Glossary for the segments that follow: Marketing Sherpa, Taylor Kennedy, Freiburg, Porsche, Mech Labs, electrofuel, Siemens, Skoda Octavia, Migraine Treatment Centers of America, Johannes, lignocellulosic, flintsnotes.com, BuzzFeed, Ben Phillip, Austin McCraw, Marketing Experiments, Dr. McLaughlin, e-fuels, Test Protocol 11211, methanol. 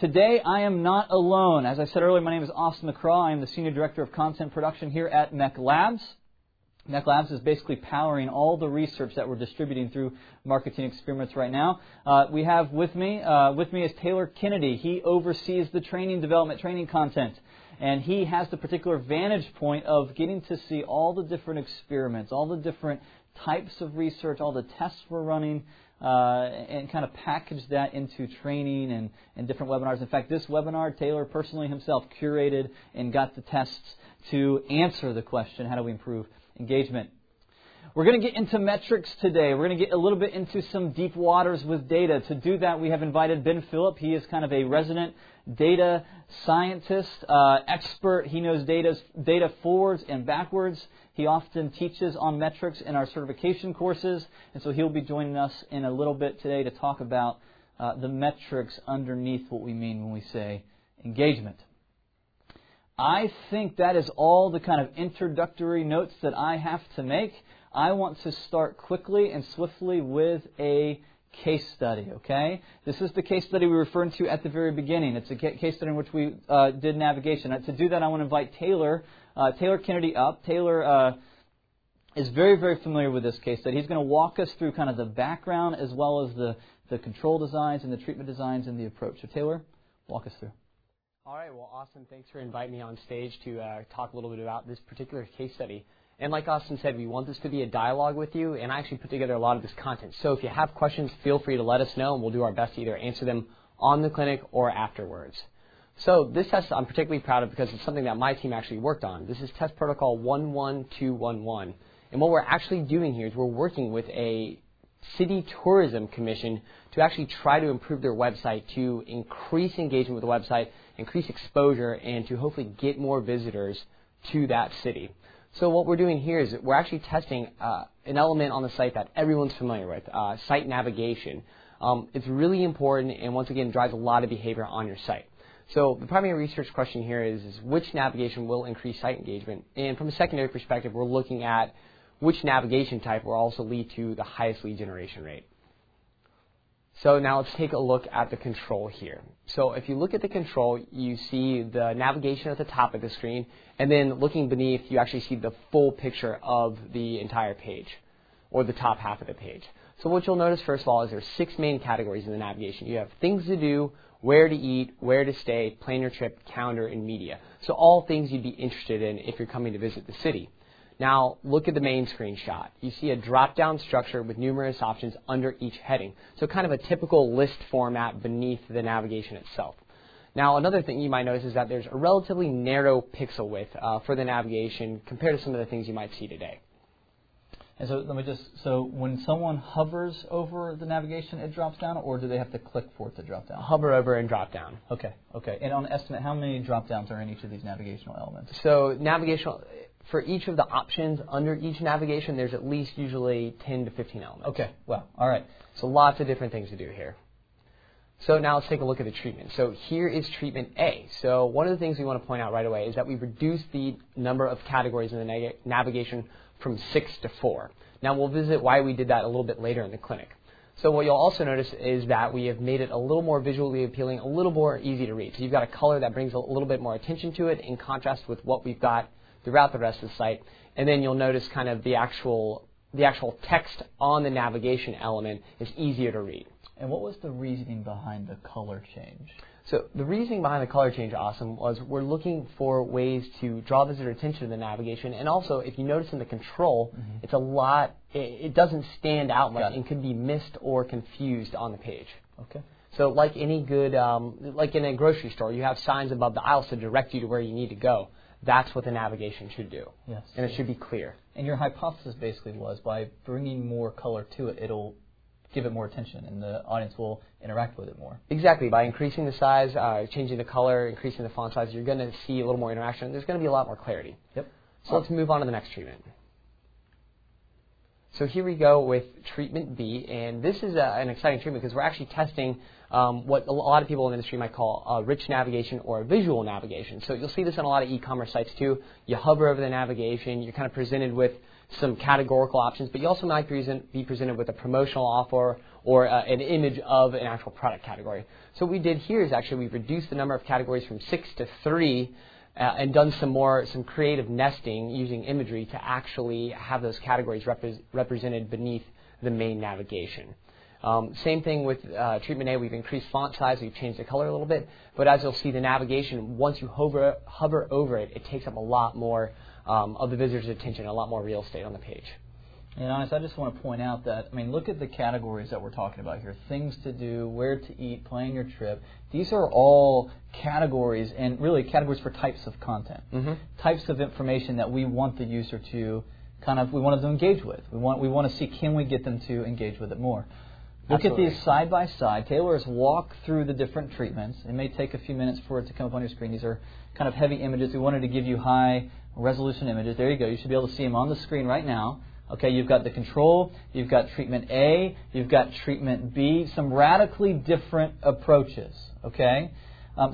Today, I am not alone. As I said earlier, my name is Austin McCraw. I am the Senior Director of Content Production here at Mech Labs. Mech Labs is basically powering all the research that we're distributing through Marketing Experiments right now. We have with me is Taylor Kennedy. He oversees the training development, training content. And he has the particular vantage point of getting to see all the different experiments, all the different types of research, all the tests we're running, and kind of package that into training and different webinars. In fact, this webinar, Taylor personally himself curated and got the tests to answer the question, how do we improve engagement? We're going to get into metrics today. We're going to get a little bit into some deep waters with data. To do that, we have invited Ben Phillip. He is kind of a resident data scientist, expert. He knows data forwards and backwards. He often teaches on metrics in our certification courses, and so he'll be joining us in a little bit today to talk about the metrics underneath what we mean when we say engagement. I think that is all the kind of introductory notes that I have to make. I want to start quickly and swiftly with a case study, okay? This is the case study we referred to at the very beginning. It's a case study in which we did navigation. To do that, I want to invite Taylor Kennedy up. Taylor is very, very familiar with this case study. He's going to walk us through kind of the background as well as the control designs and the treatment designs and the approach. So Taylor, walk us through. All right, well, Austin, thanks for inviting me on stage to talk a little bit about this particular case study. And like Austin said, we want this to be a dialogue with you, and I actually put together a lot of this content. So if you have questions, feel free to let us know, and we'll do our best to either answer them on the clinic or afterwards. So this test I'm particularly proud of because it's something that my team actually worked on. This is Test Protocol 11211. And what we're actually doing here is we're working with a city tourism commission to actually try to improve their website, to increase engagement with the website, increase exposure, and to hopefully get more visitors to that city. So what we're doing here is we're actually testing an element on the site that everyone's familiar with, site navigation. It's really important and, once again, drives a lot of behavior on your site. So the primary research question here is which navigation will increase site engagement? And from a secondary perspective, we're looking at which navigation type will also lead to the highest lead generation rate. So now let's take a look at the control here. So if you look at the control, you see the navigation at the top of the screen, and then looking beneath, you actually see the full picture of the entire page, or the top half of the page. So what you'll notice, first of all, is there's 6 main categories in the navigation. You have things to do, where to eat, where to stay, plan your trip, calendar, and media. So all things you'd be interested in if you're coming to visit the city. Now, look at the main screenshot. You see a drop-down structure with numerous options under each heading. So kind of a typical list format beneath the navigation itself. Now, another thing you might notice is that there's a relatively narrow pixel width for the navigation compared to some of the things you might see today. And so so when someone hovers over the navigation, it drops down, or do they have to click for it to drop down? Hover over and drop down. Okay. And on estimate, how many drop-downs are in each of these navigational elements? So for each of the options under each navigation, there's at least usually 10 to 15 elements. Okay, well, all right. So lots of different things to do here. So now let's take a look at the treatment. So here is treatment A. So one of the things we want to point out right away is that we reduced the number of categories in the navigation from 6 to 4. Now we'll visit why we did that a little bit later in the clinic. So what you'll also notice is that we have made it a little more visually appealing, a little more easy to read. So you've got a color that brings a little bit more attention to it in contrast with what we've got throughout the rest of the site, and then you'll notice kind of the actual text on the navigation element is easier to read. And what was the reasoning behind the color change? So the reasoning behind the color change, Austin, was we're looking for ways to draw visitor attention to the navigation, and also if you notice in the control, it's a lot, it doesn't stand out much and can be missed or confused on the page. Okay. So like any good, like in a grocery store, you have signs above the aisles to direct you to where you need to go. That's what the navigation should do, yes, and it should be clear. And your hypothesis basically was by bringing more color to it, it'll give it more attention, and the audience will interact with it more. Exactly. By increasing the size, changing the color, increasing the font size, you're going to see a little more interaction. There's going to be a lot more clarity. Yep. So let's move on to the next treatment. So here we go with treatment B, and this is an exciting treatment because we're actually testing what a lot of people in the industry might call rich navigation or visual navigation. So you'll see this on a lot of e-commerce sites too. You hover over the navigation, you're kind of presented with some categorical options, but you also might be presented with a promotional offer or an image of an actual product category. So what we did here is actually we reduced the number of categories from 6 to 3, and done some creative nesting using imagery to actually have those categories represented beneath the main navigation. Same thing with treatment A. We've increased font size, we've changed the color a little bit, but as you'll see, the navigation, once you hover over it, it takes up a lot more of the visitor's attention, a lot more real estate on the page. And honestly, I just want to point out that, I mean, look at the categories that we're talking about here. Things to do, where to eat, plan your trip. These are all categories, and really categories for types of content, types of information that we want the user to we want them to engage with. We want to see, can we get them to engage with it more? Look at these side by side. Taylor has walked through the different treatments. It may take a few minutes for it to come up on your screen. These are kind of heavy images. We wanted to give you high resolution images. There you go. You should be able to see them on the screen right now. Okay, you've got the control, you've got treatment A, you've got treatment B, some radically different approaches, okay?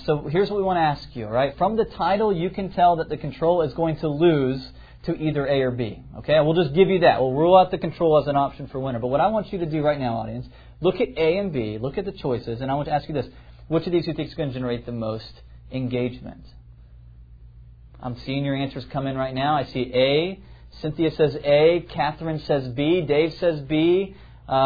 So here's what we want to ask you, all right? From the title, you can tell that the control is going to lose to either A or B, okay? We'll just give you that. We'll rule out the control as an option for winner. But what I want you to do right now, audience, look at A and B, look at the choices, and I want to ask you this. Which of these do you think is going to generate the most engagement? I'm seeing your answers come in right now. I see A. Cynthia says A, Catherine says B, Dave says B,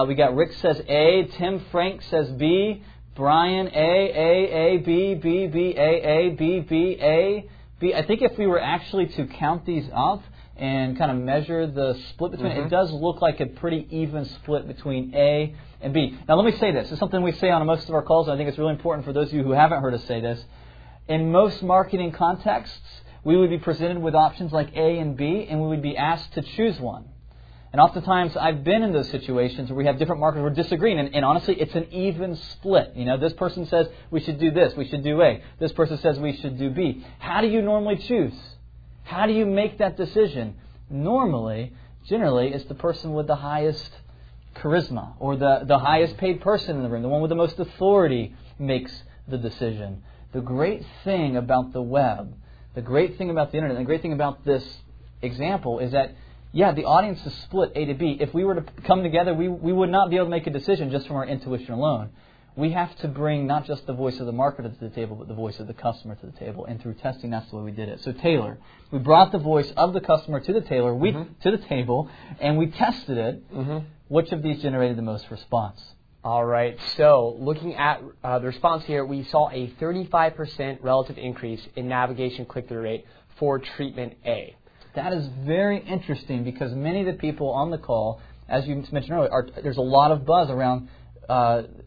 we got Rick says A, Tim Frank says B, Brian A, B, B, B, A, B, B, A, B. I think if we were actually to count these up and kind of measure the split between, it does look like a pretty even split between A and B. Now let me say this, it's something we say on most of our calls, and I think it's really important for those of you who haven't heard us say this. In most marketing contexts, we would be presented with options like A and B, and we would be asked to choose one. And oftentimes, I've been in those situations where we have different marketers who are disagreeing, and honestly, it's an even split. You know, this person says we should do this, we should do A. This person says we should do B. How do you normally choose? How do you make that decision? Normally, generally, it's the person with the highest charisma or the highest paid person in the room, the one with the most authority makes the decision. The great thing about the web, the great thing about the internet, and the great thing about this example is that, yeah, the audience is split A to B. If we were to come together, we would not be able to make a decision just from our intuition alone. We have to bring not just the voice of the marketer to the table, but the voice of the customer to the table. And through testing, that's the way we did it. So Taylor, we brought the voice of the customer to the to the table, and we tested it. Which of these generated the most response? All right, so looking at the response here, we saw a 35% relative increase in navigation click-through rate for treatment A. That is very interesting because many of the people on the call, as you mentioned earlier, there's a lot of buzz around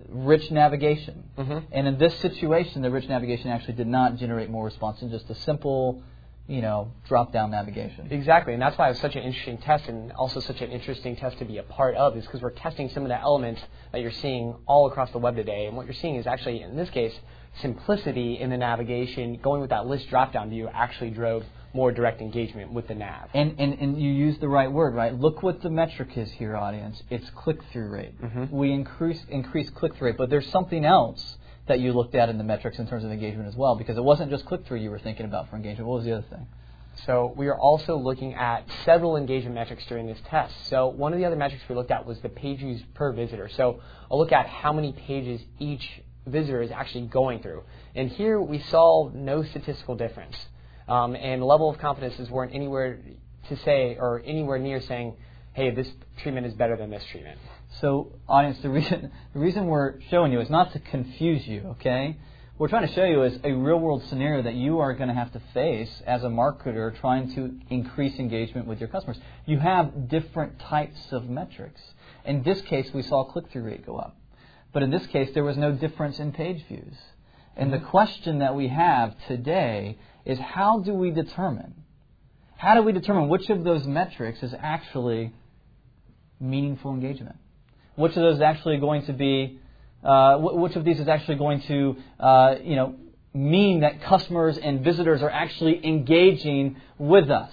rich navigation. And in this situation, the rich navigation actually did not generate more response than just a simple, drop-down navigation. Exactly, and that's why it was such an interesting test and also such an interesting test to be a part of, is because we're testing some of the elements that you're seeing all across the web today. And what you're seeing is actually, in this case, simplicity in the navigation, going with that list drop-down view actually drove more direct engagement with the nav. And you use the right word, right? Look what the metric is here, audience. It's click-through rate. We increase click-through rate, but there's something else that you looked at in the metrics in terms of engagement as well, because it wasn't just click-through you were thinking about for engagement. What was the other thing? So we are also looking at several engagement metrics during this test. So one of the other metrics we looked at was the page views per visitor. So a look at how many pages each visitor is actually going through. And here we saw no statistical difference. And level of confidences weren't anywhere to say or anywhere near saying, hey, this treatment is better than this treatment. So, audience, the reason we're showing you is not to confuse you, okay? What we're trying to show you is a real-world scenario that you are going to have to face as a marketer trying to increase engagement with your customers. You have different types of metrics. In this case, we saw click-through rate go up. But in this case, there was no difference in page views. And the question that we have today is how do we determine which of those metrics is actually meaningful engagement? which of those is actually going to be, which of these is actually going to, mean that customers and visitors are actually engaging with us.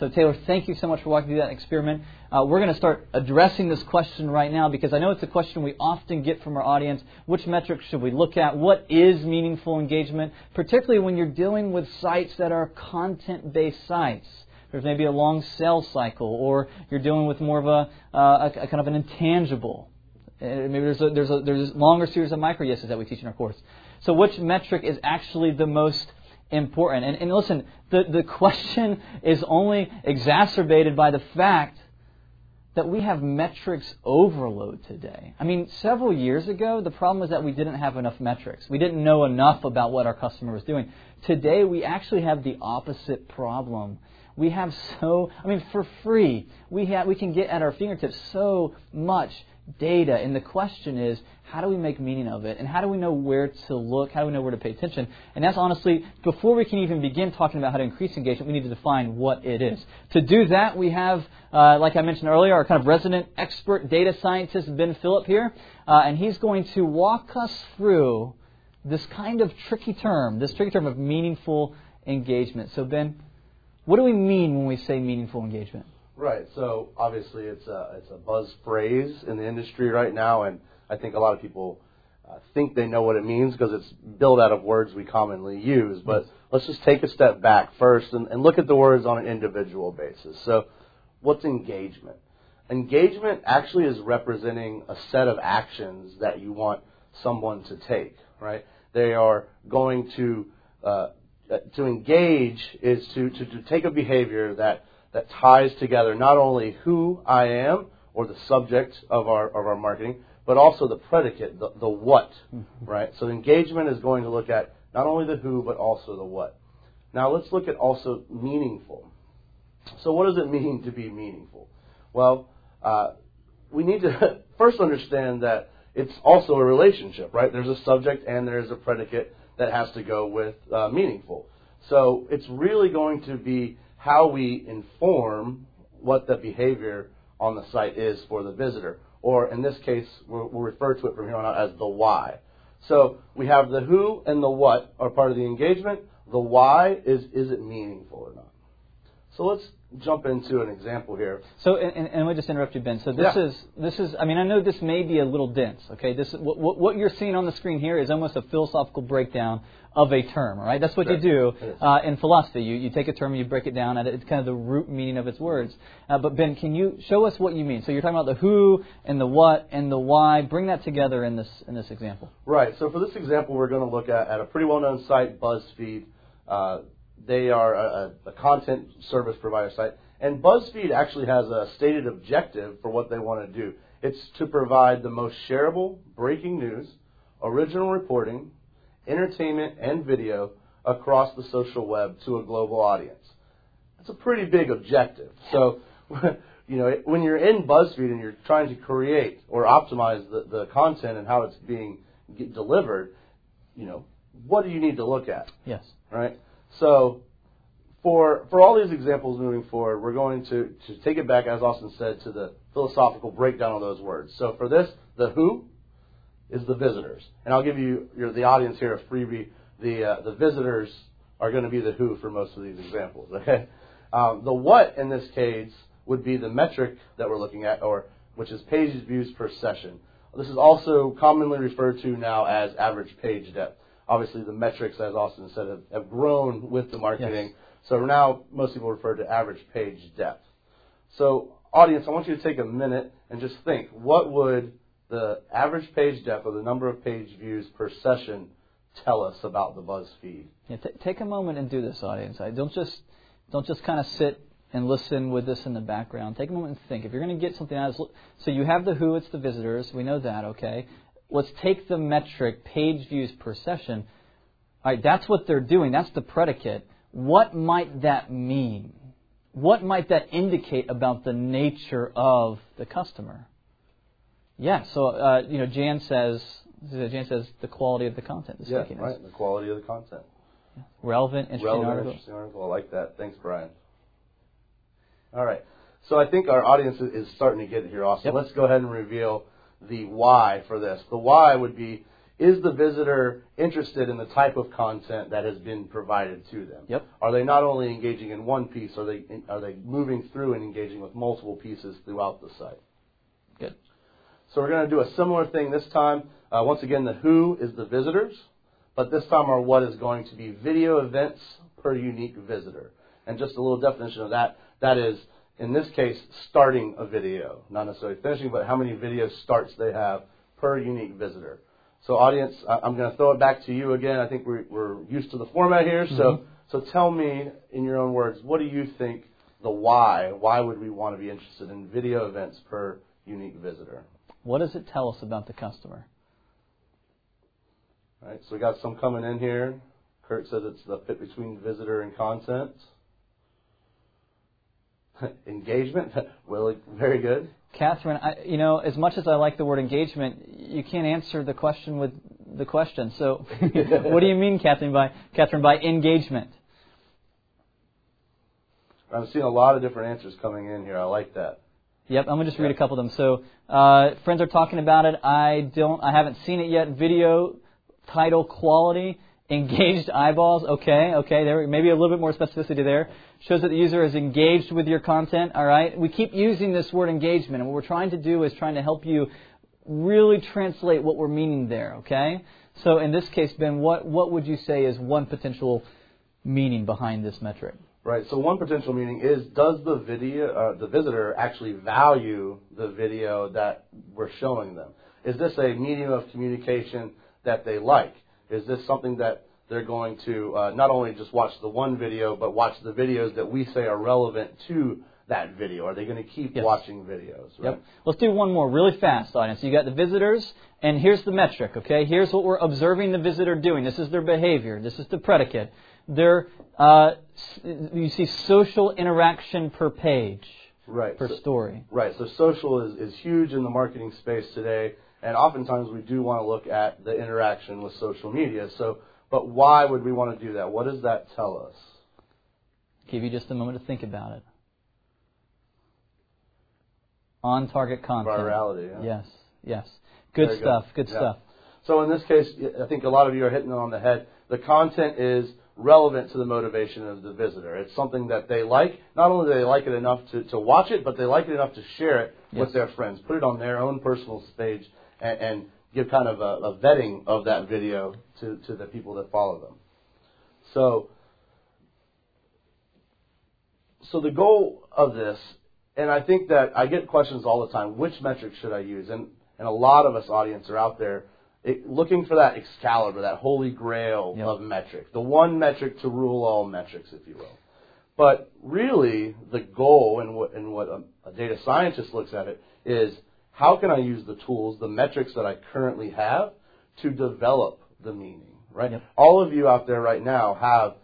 So Taylor, thank you so much for walking through that experiment. We're going to start addressing this question right now because I know it's a question we often get from our audience. Which metrics should we look at? What is meaningful engagement? Particularly when you're dealing with sites that are content-based sites. There's maybe a long sales cycle, or you're dealing with more of a kind of an intangible. Maybe there's a longer series of micro yeses that we teach in our course. So which metric is actually the most important? And listen, the question is only exacerbated by the fact that we have metrics overload today. I mean, several years ago, the problem was that we didn't have enough metrics. We didn't know enough about what our customer was doing. Today, we actually have the opposite problem. We have for free, we can get at our fingertips so much data. And the question is, how do we make meaning of it? And how do we know where to look? How do we know where to pay attention? And that's honestly, before we can even begin talking about how to increase engagement, we need to define what it is. To do that, we have, like I mentioned earlier, our kind of resident expert data scientist, Ben Phillip here. And he's going to walk us through this kind of tricky term of meaningful engagement. So Ben, what do we mean when we say meaningful engagement? Right. So obviously it's a buzz phrase in the industry right now, and I think a lot of people think they know what it means because it's built out of words we commonly use. But let's just take a step back first and look at the words on an individual basis. So what's engagement? Engagement actually is representing a set of actions that you want someone to take, right? They are going to engage is to take a behavior that ties together not only who I am or the subject of our marketing, but also the predicate, the what, right? So engagement is going to look at not only the who, but also the what. Now let's look at also meaningful. So what does it mean to be meaningful? Well, we need to first understand that it's also a relationship, right? There's a subject and there's a predicate that has to go with meaningful. So it's really going to be how we inform what the behavior on the site is for the visitor, or in this case, we'll refer to it from here on out as the why. So we have the who and the what are part of the engagement. The why is it meaningful or not? So let's jump into an example here. So, and let me just interrupt you, Ben. So this is. I mean, I know this may be a little dense. Okay, this what you're seeing on the screen here is almost a philosophical breakdown of a term. All right, that's what you do in philosophy. You take a term and you break it down at it's kind of the root meaning of its words. But Ben, can you show us what you mean? So you're talking about the who and the what and the why. Bring that together in this example. Right. So for this example, we're going to look at a pretty well-known site, BuzzFeed. They are a content service provider site, and BuzzFeed actually has a stated objective for what they want to do. It's to provide the most shareable breaking news, original reporting, entertainment, and video across the social web to a global audience. That's a pretty big objective. So, when you're in BuzzFeed and you're trying to create or optimize the content and how it's being delivered, what do you need to look at? Yes. Right? So for all these examples moving forward, we're going to take it back, as Austin said, to the philosophical breakdown of those words. So for this, the who is the visitors. And I'll give you the audience here a freebie. The visitors are going to be the who for most of these examples. Okay? The what in this case would be the metric that we're looking at, which is page views per session. This is also commonly referred to now as average page depth. Obviously, the metrics, as Austin said, have grown with the marketing. Yes. So now most people refer to average page depth. So, audience, I want you to take a minute and just think, what would the average page depth or the number of page views per session tell us about the BuzzFeed? Yeah, take a moment and do this, audience. Don't just kind of sit and listen with this in the background. Take a moment and think. If you're going to get something out of this, so you have the who, it's the visitors. We know that, okay? Let's take the metric, page views per session. All right, that's what they're doing. That's the predicate. What might that mean? What might that indicate about the nature of the customer? Yeah, so, Jan says the quality of the content. The stickiness. Right, the quality of the content. Yeah. Relevant, interesting article. I like that. Thanks, Brian. All right, so I think our audience is starting to get it here, Austin. Yep. Let's go ahead and reveal the why for this. The why would be, is the visitor interested in the type of content that has been provided to them? Yep. Are they not only engaging in one piece, are they moving through and engaging with multiple pieces throughout the site? Good. So we're going to do a similar thing this time. Once again, the who is the visitors, but this time our what is going to be video events per unique visitor. And just a little definition of that, that is, in this case, starting a video, not necessarily finishing, but how many video starts they have per unique visitor. So audience, I'm going to throw it back to you again. I think we're used to the format here. Mm-hmm. So tell me, in your own words, what do you think the why? Why would we want to be interested in video events per unique visitor? What does it tell us about the customer? All right, so we got some coming in here. Kurt says it's the fit between visitor and content. Engagement, Willie, very good. Catherine, as much as I like the word engagement, you can't answer the question with the question. So, what do you mean, Catherine, by engagement? I'm seeing a lot of different answers coming in here. I like that. Yep, I'm gonna just read a couple of them. So, friends are talking about it. I haven't seen it yet. Video title quality. Engaged eyeballs, okay, there maybe a little bit more specificity there. Shows that the user is engaged with your content, all right? We keep using this word engagement, and what we're trying to do is trying to help you really translate what we're meaning there, okay? So in this case, Ben, what would you say is one potential meaning behind this metric? Right, so one potential meaning is, does the visitor actually value the video that we're showing them? Is this a medium of communication that they like? Is this something that they're going to not only just watch the one video, but watch the videos that we say are relevant to that video? Are they going to keep watching videos? Right? Yep. Let's do one more really fast, audience. You got the visitors, and here's the metric, okay? Here's what we're observing the visitor doing. This is their behavior. This is the predicate. You see social interaction per page, right, per story. Right, so social is huge in the marketing space today. And oftentimes we do want to look at the interaction with social media. So, but why would we want to do that? What does that tell us? Give you just a moment to think about it. On-target content. Virality. Yeah. Yes. Good stuff. Good stuff. So in this case, I think a lot of you are hitting it on the head. The content is relevant to the motivation of the visitor. It's something that they like. Not only do they like it enough to watch it, but they like it enough to share it with their friends. Put it on their own personal stage. And give kind of a vetting of that video to the people that follow them. So the goal of this, and I think that I get questions all the time, which metric should I use? And a lot of us audience are out there looking for that Excalibur, that holy grail of metric, the one metric to rule all metrics, if you will. But really the goal and what a data scientist looks at it is, how can I use the tools, the metrics that I currently have, to develop the meaning, right? Yep. All of you out there right now have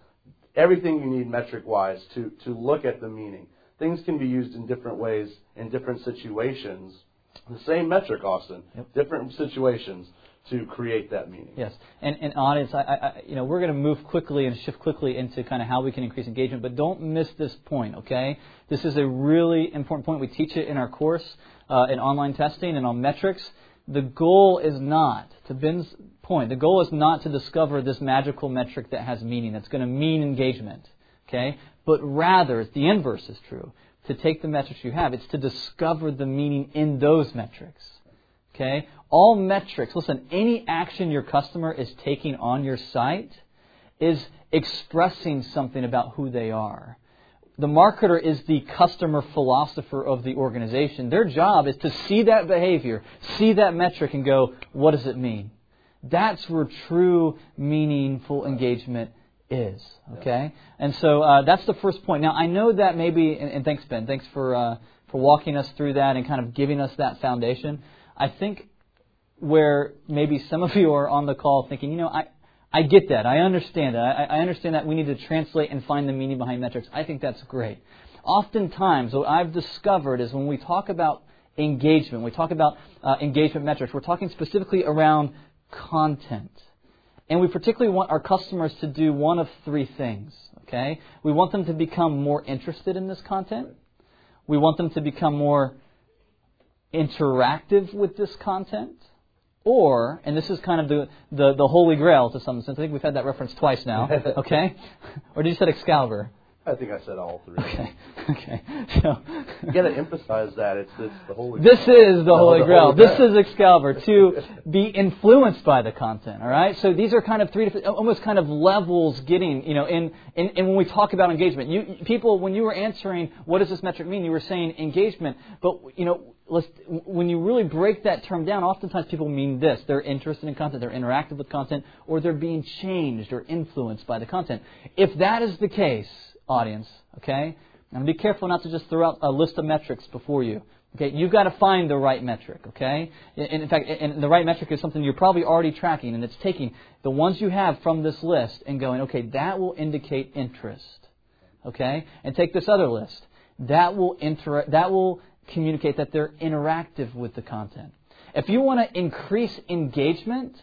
everything you need metric-wise to look at the meaning. Things can be used in different ways, in different situations. The same metric, Austin, different situations to create that meaning. Yes, and audience, I we're going to move quickly and shift quickly into kind of how we can increase engagement, but don't miss this point, okay? This is a really important point. We teach it in our course. In online testing and on metrics, the goal is not, to Ben's point, the goal is not to discover this magical metric that has meaning, that's going to mean engagement, okay? But rather, the inverse is true. To take the metrics you have, it's to discover the meaning in those metrics, okay? All metrics, listen, any action your customer is taking on your site is expressing something about who they are. The marketer is the customer philosopher of the organization. Their job is to see that behavior, see that metric, and go, what does it mean? That's where true, meaningful engagement is, okay? And so that's the first point. Now, I know that maybe, and thanks, Ben, thanks for walking us through that and kind of giving us that foundation. I think where maybe some of you are on the call thinking, I get that. I understand that. I understand that we need to translate and find the meaning behind metrics. I think that's great. Oftentimes, what I've discovered is when we talk about engagement, we talk about engagement metrics, we're talking specifically around content. And we particularly want our customers to do one of three things, okay? We want them to become more interested in this content. We want them to become more interactive with this content, or, and this is kind of the holy grail to some sense, I think we've had that reference twice now, okay? Or did you say Excalibur? I think I said all three. Okay. So you got to emphasize that it's the holy grail. This is the holy grail. This is Excalibur, to be influenced by the content. All right. So these are kind of three different, almost kind of levels. Getting, you know, and when we talk about engagement, people, when you were answering what does this metric mean, you were saying engagement, but you know. When you really break that term down, oftentimes people mean this. They're interested in content, they're interactive with content, or they're being changed or influenced by the content. If that is the case, audience, okay, and be careful not to just throw out a list of metrics before you. Okay, you've got to find the right metric, okay? And in fact, and the right metric is something you're probably already tracking, and it's taking the ones you have from this list and going, okay, that will indicate interest, okay? And take this other list. That will communicate that they're interactive with the content. If you want to increase engagement,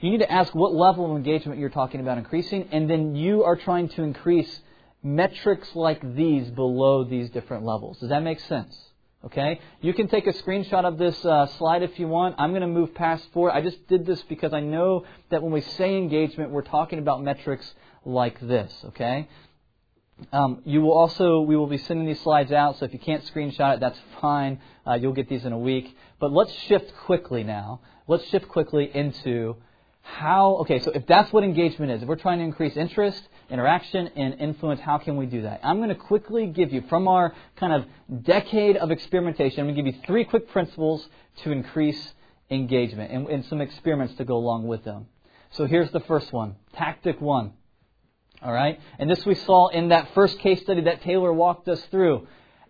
you need to ask what level of engagement you're talking about increasing, and then you are trying to increase metrics like these below these different levels. Does that make sense? Okay? You can take a screenshot of this slide if you want. I'm going to move past 4. I just did this because I know that when we say engagement, we're talking about metrics like this. Okay? We will be sending these slides out, so if you can't screenshot it, that's fine. You'll get these in a week. But let's shift quickly now. Let's shift quickly into so if that's what engagement is, if we're trying to increase interest, interaction, and influence, how can we do that? I'm going to quickly give you, from our kind of decade of experimentation, I'm going to give you 3 quick principles to increase engagement and some experiments to go along with them. So here's the first one, tactic 1. All right, and this we saw in that first case study that Taylor walked us through.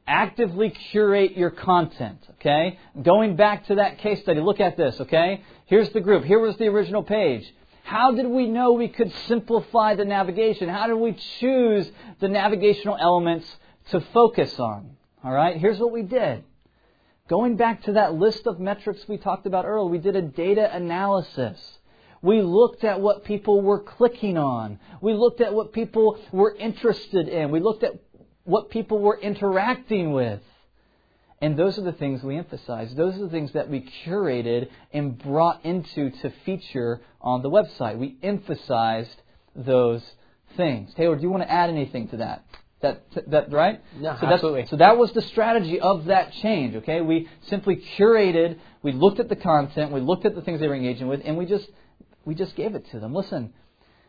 Actively curate your content, okay? Going back to that case study, look at this, okay? Here's the group. Here was the original page. How did we know we could simplify the navigation? How did we choose the navigational elements to focus on? All right, here's what we did. Going back to that list of metrics we talked about earlier, we did a data analysis. We looked at what people were clicking on. We looked at what people were interested in. We looked at what people were interacting with. And those are the things we emphasized. Those are the things that we curated and brought into to feature on the website. We emphasized those things. Taylor, do you want to add anything to that? That right? No, so absolutely. So that was the strategy of that change, okay? We simply curated. We looked at the content. We looked at the things they were engaging with, and we just gave it to them. Listen,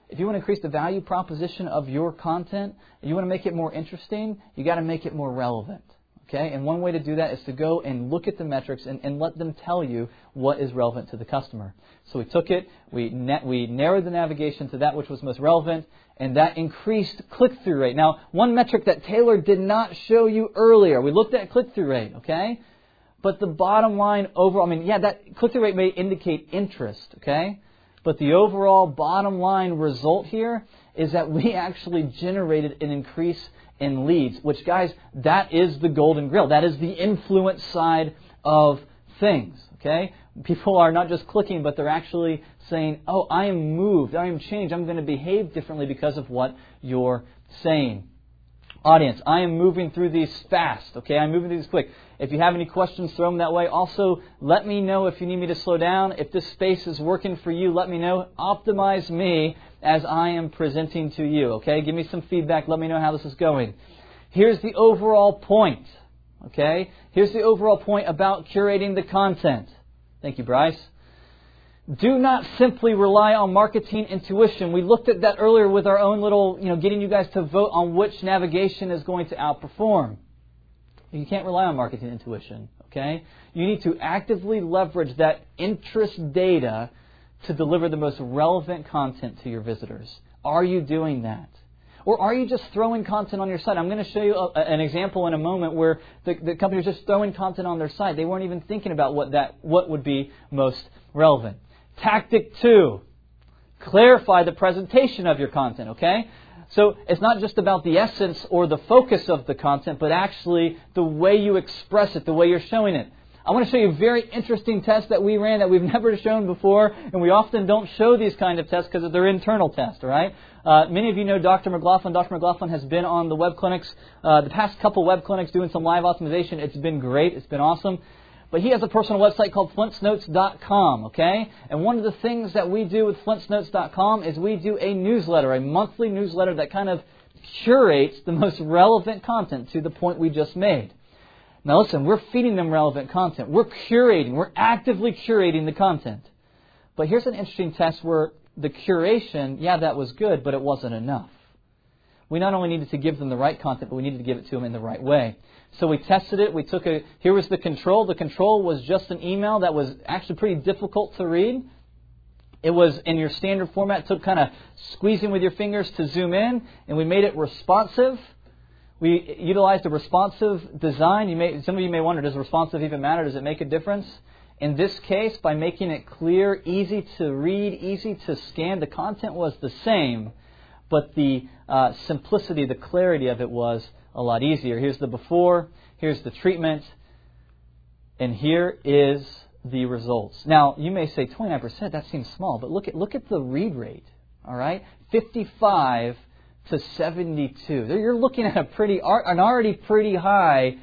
if you want to increase the value proposition of your content, and you want to make it more interesting, you got to make it more relevant. Okay? And one way to do that is to go and look at the metrics and let them tell you what is relevant to the customer. So we took it, we narrowed the navigation to that which was most relevant, and that increased click-through rate. Now, one metric that Taylor did not show you earlier, we looked at click-through rate, okay? But the bottom line overall, that click-through rate may indicate interest, okay? But the overall bottom line result here is that we actually generated an increase in leads, which, guys, that is the golden grail. That is the influence side of things, okay? People are not just clicking, but they're actually saying, oh, I am moved, I am changed, I'm going to behave differently because of what you're saying. Audience, I am moving through these fast, okay? I'm moving through these quick. If you have any questions, throw them that way. Also, let me know if you need me to slow down. If this space is working for you, let me know. Optimize me as I am presenting to you, okay? Give me some feedback. Let me know how this is going. Here's the overall point, okay? Here's the overall point about curating the content. Thank you, Bryce. Do not simply rely on marketing intuition. We looked at that earlier with our own little, getting you guys to vote on which navigation is going to outperform. You can't rely on marketing intuition, okay? You need to actively leverage that interest data to deliver the most relevant content to your visitors. Are you doing that? Or are you just throwing content on your site? I'm going to show you an example in a moment where the company was just throwing content on their site. They weren't even thinking about what would be most relevant. Tactic 2, clarify the presentation of your content, okay? So it's not just about the essence or the focus of the content, but actually the way you express it, the way you're showing it. I want to show you a very interesting test that we ran that we've never shown before, and we often don't show these kind of tests because they're internal tests, all right? Many of you know Dr. McLaughlin. Dr. McLaughlin has been on the web clinics, the past couple web clinics doing some live optimization. It's been great. It's been awesome. But he has a personal website called flintsnotes.com, okay? And one of the things that we do with flintsnotes.com is we do a newsletter, a monthly newsletter that kind of curates the most relevant content to the point we just made. Now listen, we're feeding them relevant content. We're curating. We're actively curating the content. But here's an interesting test where the curation, yeah, that was good, but it wasn't enough. We not only needed to give them the right content, but we needed to give it to them in the right way. So we tested it. We took a, here was the control. The control was just an email that was actually pretty difficult to read. It was in your standard format, took kind of squeezing with your fingers to zoom in, and we made it responsive. We utilized a responsive design. Some of you may wonder, does responsive even matter? Does it make a difference? In this case, by making it clear, easy to read, easy to scan, the content was the same. But the simplicity, the clarity of it was a lot easier. Here's the before, here's the treatment, and here is the results. Now, you may say 29%, that seems small, but look at the read rate, all right? 55 to 72. There, you're looking at an already pretty high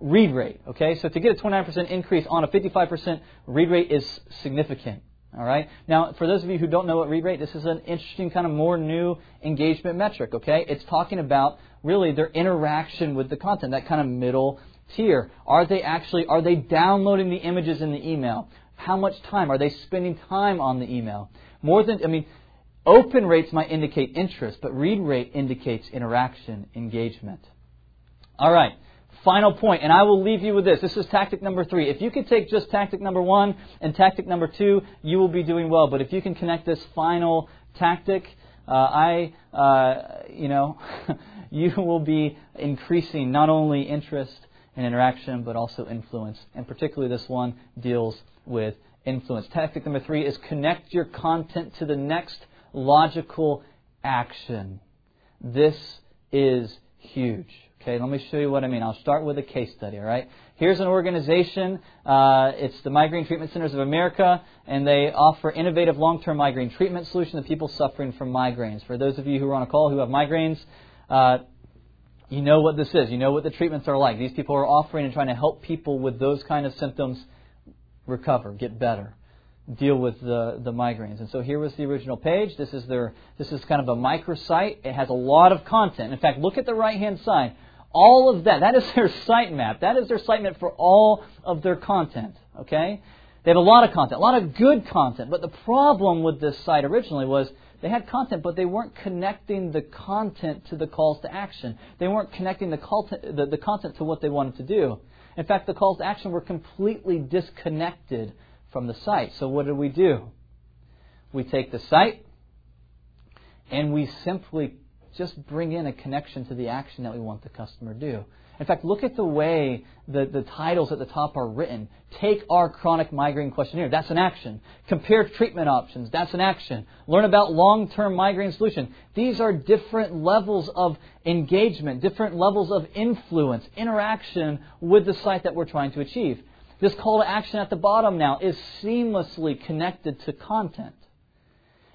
read rate, okay? So to get a 29% increase on a 55% read rate is significant. All right. Now, for those of you who don't know what read rate, this is an interesting kind of more new engagement metric. Okay, it's talking about really their interaction with the content, that kind of middle tier. Are they downloading the images in the email? How much time are they spending time on the email? Open rates might indicate interest, but read rate indicates interaction, engagement. All right. Final point, and I will leave you with this. This is tactic number 3. If you could take just tactic number 1 and tactic number 2, you will be doing well. But if you can connect this final tactic, you will be increasing not only interest and interaction, but also influence. And particularly this one deals with influence. Tactic number 3 is connect your content to the next logical action. This is huge. Okay, let me show you what I mean. I'll start with a case study, all right? Here's an organization. It's the Migraine Treatment Centers of America, and they offer innovative long-term migraine treatment solution to people suffering from migraines. For those of you who are on a call who have migraines, you know what this is. You know what the treatments are like. These people are offering and trying to help people with those kind of symptoms recover, get better, deal with the migraines. And so here was the original page. This is kind of a microsite. It has a lot of content. In fact, look at the right-hand side. All of that, that is their sitemap. That is their sitemap for all of their content, okay? They had a lot of content, a lot of good content. But the problem with this site originally was they had content, but they weren't connecting the content to the calls to action. They weren't connecting the content to what they wanted to do. In fact, the calls to action were completely disconnected from the site. So what did we do? We take the site and we simply just bring in a connection to the action that we want the customer to do. In fact, look at the way the titles at the top are written. Take our chronic migraine questionnaire. That's an action. Compare treatment options. That's an action. Learn about long-term migraine solution. These are different levels of engagement, different levels of influence, interaction with the site that we're trying to achieve. This call to action at the bottom now is seamlessly connected to content.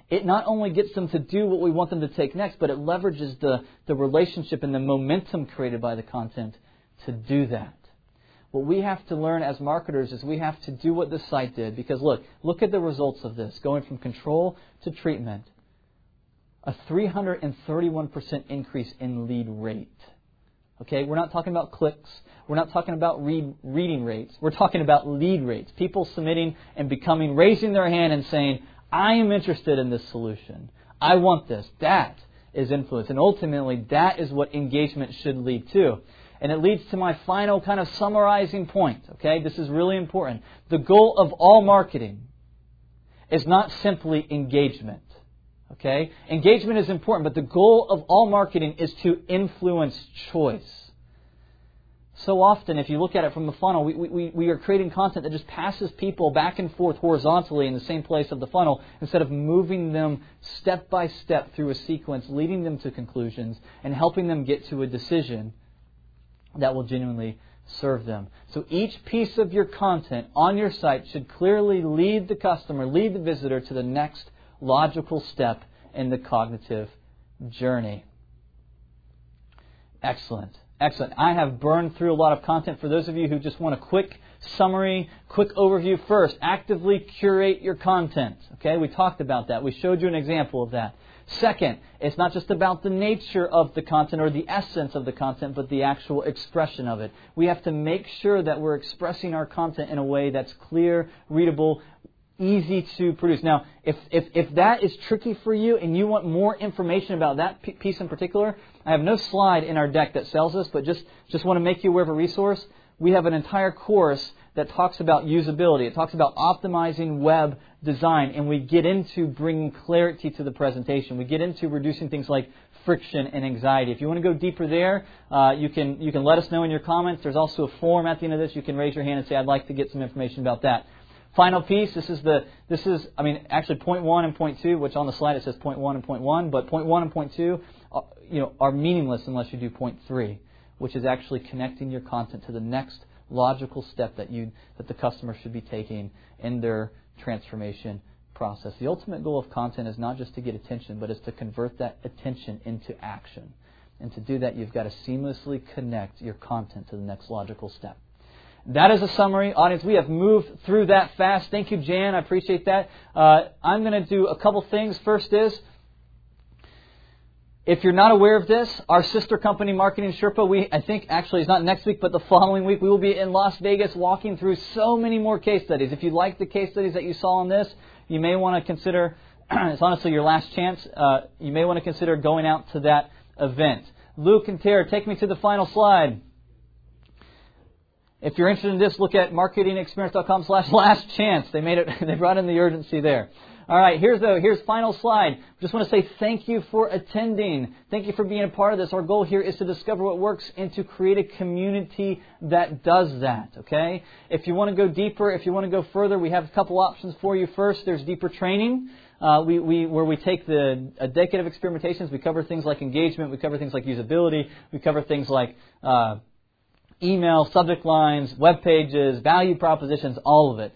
It not only gets them to do what we want them to take next, but it leverages the relationship and the momentum created by the content to do that. What we have to learn as marketers is we have to do what this site did. Because look at the results of this, going from control to treatment. A 331% increase in lead rate. Okay, we're not talking about clicks. We're not talking about reading rates. We're talking about lead rates. People submitting and raising their hand and saying, I am interested in this solution. I want this. That is influence. And ultimately, that is what engagement should lead to. And it leads to my final kind of summarizing point. Okay, this is really important. The goal of all marketing is not simply engagement. Okay, engagement is important, but the goal of all marketing is to influence choice. So often, if you look at it from the funnel, we are creating content that just passes people back and forth horizontally in the same place of the funnel instead of moving them step by step through a sequence, leading them to conclusions, and helping them get to a decision that will genuinely serve them. So each piece of your content on your site should clearly lead the customer, lead the visitor to the next logical step in the cognitive journey. Excellent. Excellent. I have burned through a lot of content. For those of you who just want a quick summary, quick overview first, actively curate your content. Okay, we talked about that. We showed you an example of that. Second, it's not just about the nature of the content or the essence of the content, but the actual expression of it. We have to make sure that we're expressing our content in a way that's clear, readable, easy to produce. Now, if that is tricky for you and you want more information about that piece in particular, I have no slide in our deck that sells this, but just want to make you aware of a resource. We have an entire course that talks about usability. It talks about optimizing web design, and we get into bringing clarity to the presentation. We get into reducing things like friction and anxiety. If you want to go deeper there, you can let us know in your comments. There's also a form at the end of this. You can raise your hand and say, I'd like to get some information about that. Final piece, this is point one and point two, which on the slide it says point one and point one, but point one and point two are meaningless unless you do point three, which is actually connecting your content to the next logical step that the customer should be taking in their transformation process. The ultimate goal of content is not just to get attention, but is to convert that attention into action. And to do that, you've got to seamlessly connect your content to the next logical step. That is a summary. Audience, we have moved through that fast. Thank you, Jan. I appreciate that. I'm going to do a couple things. First is, if you're not aware of this, our sister company, Marketing Sherpa, it's not next week, but the following week, we will be in Las Vegas walking through so many more case studies. If you like the case studies that you saw on this, you may want to consider, it's honestly your last chance, you may want to consider going out to that event. Luke and Tara, take me to the final slide. If you're interested in this, look at marketingexperience.com/lastchance. They made it. They brought in the urgency there. All right, here's final slide. Just want to say thank you for attending. Thank you for being a part of this. Our goal here is to discover what works and to create a community that does that, okay? If you want to go deeper, if you want to go further, we have a couple options for you. First, there's deeper training. Where we take a decade of experimentations. We cover things like engagement. We cover things like usability. We cover things like email, subject lines, web pages, value propositions, all of it.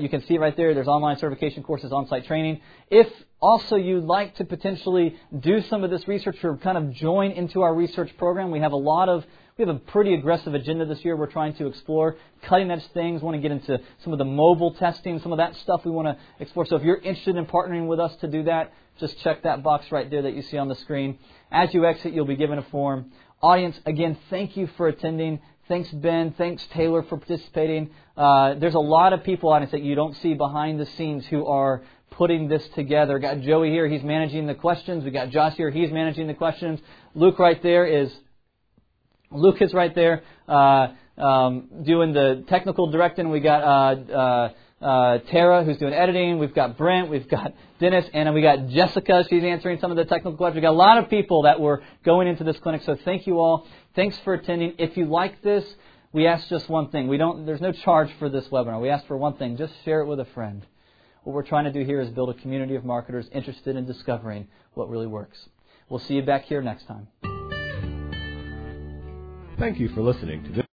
You can see it right there. There's online certification courses, on-site training. If also you'd like to potentially do some of this research or kind of join into our research program, we have a pretty aggressive agenda this year. We're trying to explore cutting-edge things. We want to get into some of the mobile testing, some of that stuff we want to explore. So if you're interested in partnering with us to do that, just check that box right there that you see on the screen. As you exit, you'll be given a form. Audience, again, thank you for attending. Thanks, Ben. Thanks, Taylor, for participating. There's a lot of people, audience, that you don't see behind the scenes who are putting this together. Got Joey here. He's managing the questions. We got Josh here. He's managing the questions. Luke is right there doing the technical directing. We got Tara, who's doing editing. We've got Brent. We've got Dennis. And we got Jessica. She's answering some of the technical questions. We've got a lot of people that were going into this clinic. So thank you all. Thanks for attending. If you like this, we ask just one thing. There's no charge for this webinar. We ask for one thing. Just share it with a friend. What we're trying to do here is build a community of marketers interested in discovering what really works. We'll see you back here next time. Thank you for listening to this.